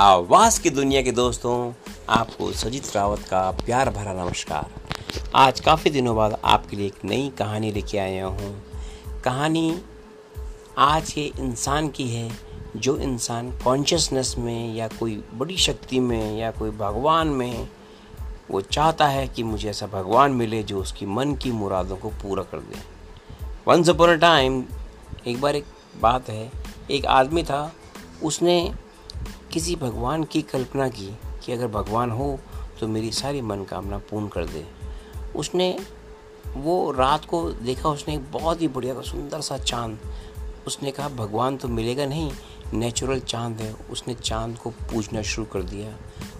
आवाज़ की दुनिया के दोस्तों, आपको संजीत रावत का प्यार भरा नमस्कार। आज काफ़ी दिनों बाद आपके लिए एक नई कहानी लेके आया हूँ। कहानी आज के इंसान की है, जो इंसान कॉन्शियसनेस में या कोई बड़ी शक्ति में या कोई भगवान में वो चाहता है कि मुझे ऐसा भगवान मिले जो उसकी मन की मुरादों को पूरा कर दे। वंस अपॉन अ टाइम एक बार एक बात है, एक आदमी था, उसने किसी भगवान की कल्पना की कि अगर भगवान हो तो मेरी सारी मनोकामना पूर्ण कर दे। उसने वो रात को देखा, उसने एक बहुत ही बढ़िया सुंदर सा चाँद, उसने कहा भगवान तो मिलेगा नहीं, नेचुरल चाँद है। उसने चाँद को पूजना शुरू कर दिया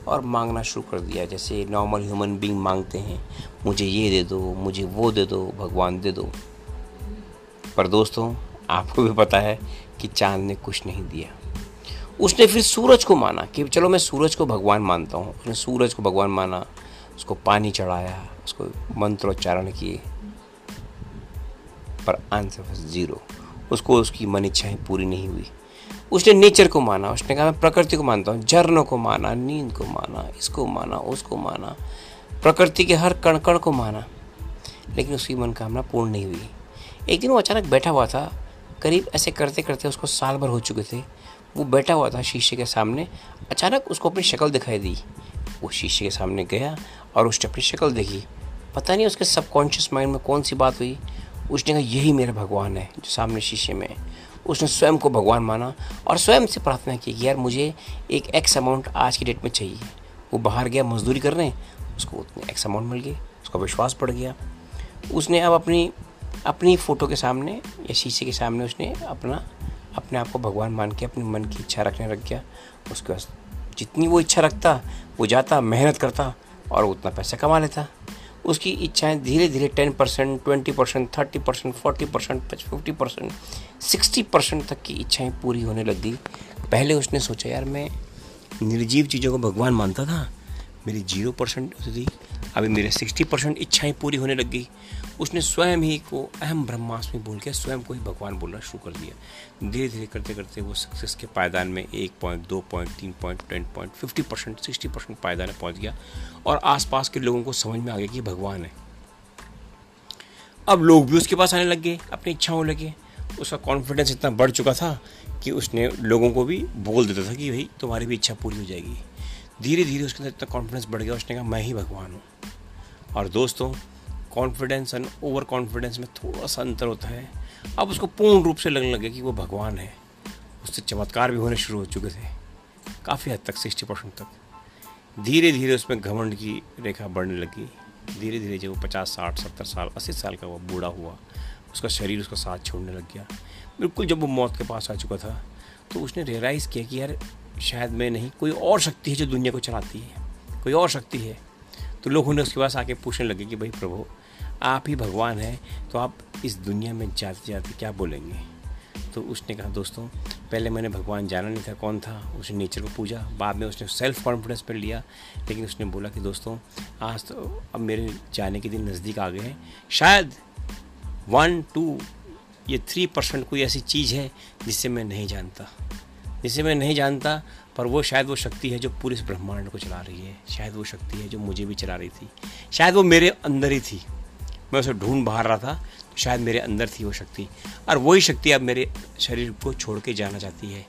और मांगना शुरू कर दिया, जैसे नॉर्मल ह्यूमन बीइंग मांगते हैं, मुझे ये दे दो, मुझे वो दे दो, भगवान दे दो। पर दोस्तों, आपको भी पता है कि चाँद ने कुछ नहीं दिया। उसने फिर सूरज को माना कि चलो मैं सूरज को भगवान मानता हूँ। उसने सूरज को भगवान माना, उसको पानी चढ़ाया, उसको मंत्रोच्चारण किए, पर आंसर वाज ज़ीरो। उसको उसकी मन इच्छाएँ पूरी नहीं हुई। उसने नेचर को माना, उसने कहा मैं प्रकृति को मानता हूँ। झरनों को माना, नींद को माना, इसको माना, उसको माना, प्रकृति के हर कण कण को माना, लेकिन उसकी मनोकामना पूर्ण नहीं हुई। एक दिन वो अचानक बैठा हुआ था, करीब ऐसे करते करते उसको साल भर हो चुके थे। वो बैठा हुआ था शीशे के सामने, अचानक उसको अपनी शक्ल दिखाई दी। वो शीशे के सामने गया और उसने अपनी शक्ल देखी। पता नहीं उसके सबकॉन्शियस माइंड में कौन सी बात हुई, उसने कहा यही मेरा भगवान है जो सामने शीशे में है। उसने स्वयं को भगवान माना और स्वयं से प्रार्थना की कि यार मुझे एक एक्स अमाउंट आज की डेट में चाहिए। वो बाहर गया मजदूरी करने, उसको उतने एक्स अमाउंट मिल गए, उसका विश्वास पड़ गया। उसने अब अपनी फ़ोटो के सामने या शीशे के सामने उसने अपने आप को भगवान मान के अपने मन की इच्छा रखने लग गया। उसके पास जितनी वो इच्छा रखता, वो जाता, मेहनत करता और उतना पैसा कमा लेता। उसकी इच्छाएं धीरे धीरे 10%, 20%, 30%, 40%, 50%, 60% तक की इच्छाएं पूरी होने लग गई। पहले उसने सोचा यार मैं निर्जीव चीज़ों को भगवान मानता था, मेरी 0% होती थी, अभी मेरे 60% इच्छाएँ पूरी होने लग गई। उसने स्वयं ही को अहम ब्रह्मास्मि बोल के स्वयं को ही भगवान बोलना शुरू कर दिया। धीरे धीरे करते करते वो सक्सेस के पायदान में 1.2.3.10. 50% 60% पायदान में पहुँच गया और आसपास के लोगों को समझ में आ गया कि भगवान है। अब लोग भी उसके पास आने लग गए, अपनी इच्छाओं लगे। उसका कॉन्फिडेंस इतना बढ़ चुका था कि उसने लोगों को भी बोल देता था कि भाई तुम्हारी भी इच्छा पूरी हो जाएगी। धीरे धीरे उसके अंदर इतना कॉन्फिडेंस बढ़ गया, उसने कहा मैं ही भगवान हूँ। और दोस्तों, कॉन्फिडेंस एंड ओवर कॉन्फिडेंस में थोड़ा सा अंतर होता है। अब उसको पूर्ण रूप से लगने लगे कि वो भगवान है। उससे चमत्कार भी होने शुरू हो चुके थे, काफ़ी हद तक 60% तक। धीरे धीरे उसमें घमंड की रेखा बढ़ने लगी। धीरे धीरे जब वो 50, 60, 70 साल, 80 साल का वो बूढ़ा हुआ, उसका शरीर उसका साथ छोड़ने लग गया। बिल्कुल जब वो मौत के पास आ चुका था तो उसने रियलाइज़ किया कि यार शायद मैं नहीं, कोई और शक्ति है जो दुनिया को चलाती है, कोई और शक्ति है। तो लोग उन्हें उसके पास आके पूछने लगे कि भाई प्रभु आप ही भगवान हैं, तो आप इस दुनिया में जाते जाते क्या बोलेंगे। तो उसने कहा दोस्तों, पहले मैंने भगवान जाना नहीं था कौन था, उसने नेचर को पूजा, बाद में उसने सेल्फ कॉन्फिडेंस पर लिया। लेकिन उसने बोला कि दोस्तों आज तो अब मेरे जाने के दिन नज़दीक आ गए हैं, शायद 1, 2, ये 3% कोई ऐसी चीज़ है जिसे मैं नहीं जानता, पर वो शक्ति है जो पूरे इस ब्रह्मांड को चला रही है। शायद वो शक्ति है जो मुझे भी चला रही थी, शायद वो मेरे अंदर ही थी, मैं उसे ढूंढ बाहर रहा था, तो शायद मेरे अंदर थी वो शक्ति, और वही शक्ति अब मेरे शरीर को छोड़ के जाना चाहती है।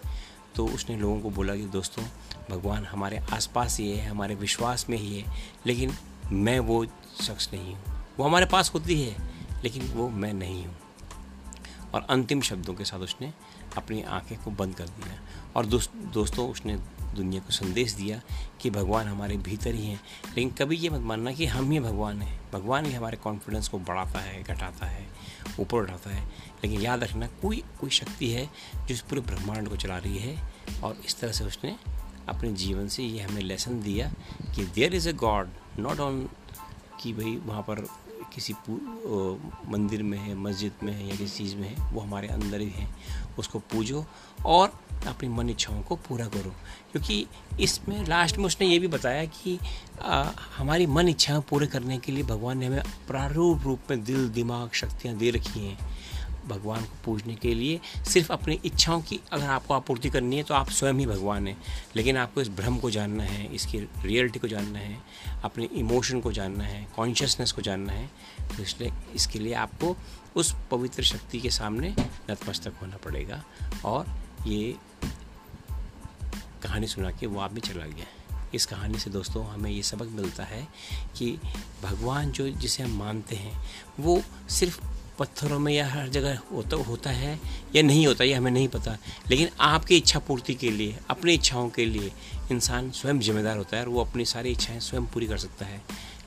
तो उसने लोगों को बोला कि दोस्तों भगवान हमारे आसपास ही है, हमारे विश्वास में ही है, लेकिन मैं वो शख्स नहीं हूँ। वो हमारे पास होती है लेकिन वो मैं नहीं हूँ। और अंतिम शब्दों के साथ उसने अपनी आंखें को बंद कर दिया और दोस्तों उसने दुनिया को संदेश दिया कि भगवान हमारे भीतर ही हैं, लेकिन कभी ये मत मानना कि हम ही भगवान हैं। भगवान ही हमारे कॉन्फिडेंस को बढ़ाता है, घटाता है, ऊपर उठाता है, लेकिन याद रखना कोई शक्ति है जो इस पूरे ब्रह्मांड को चला रही है। और इस तरह से उसने अपने जीवन से ये हमें लेसन दिया कि there is a God, not on कि भाई वहाँ पर किसी मंदिर में है, मस्जिद में है या किसी चीज़ में है, वो हमारे अंदर ही है। उसको पूजो और अपनी मन इच्छाओं को पूरा करो, क्योंकि इसमें लास्ट में उसने ये भी बताया कि हमारी मन इच्छाएं पूरे करने के लिए भगवान ने हमें प्रारूप रूप में दिल दिमाग शक्तियां दे रखी हैं। भगवान को पूजने के लिए सिर्फ अपनी इच्छाओं की अगर आपको आपूर्ति करनी है तो आप स्वयं ही भगवान हैं, लेकिन आपको इस भ्रम को जानना है, इसकी रियलिटी को जानना है, अपने इमोशन को जानना है, कॉन्शियसनेस को जानना है। तो इसलिए इसके लिए आपको उस पवित्र शक्ति के सामने नतमस्तक होना पड़ेगा। और ये कहानी सुना के वो आप भी चला गया। इस कहानी से दोस्तों हमें ये सबक मिलता है कि भगवान जो जिसे हम मानते हैं वो सिर्फ पत्थरों में या हर जगह होता है या नहीं होता, ये हमें नहीं पता, लेकिन आपकी इच्छा पूर्ति के लिए, अपनी इच्छाओं के लिए इंसान स्वयं जिम्मेदार होता है और वो अपनी सारी इच्छाएं स्वयं पूरी कर सकता है।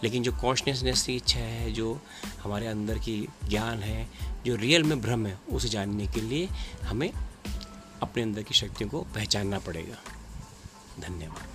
लेकिन जो कॉन्शसनेस की इच्छा है, जो हमारे अंदर की ज्ञान है, जो रियल में ब्रह्म है, उसे जानने के लिए हमें अपने अंदर की शक्तियों को पहचानना पड़ेगा। धन्यवाद।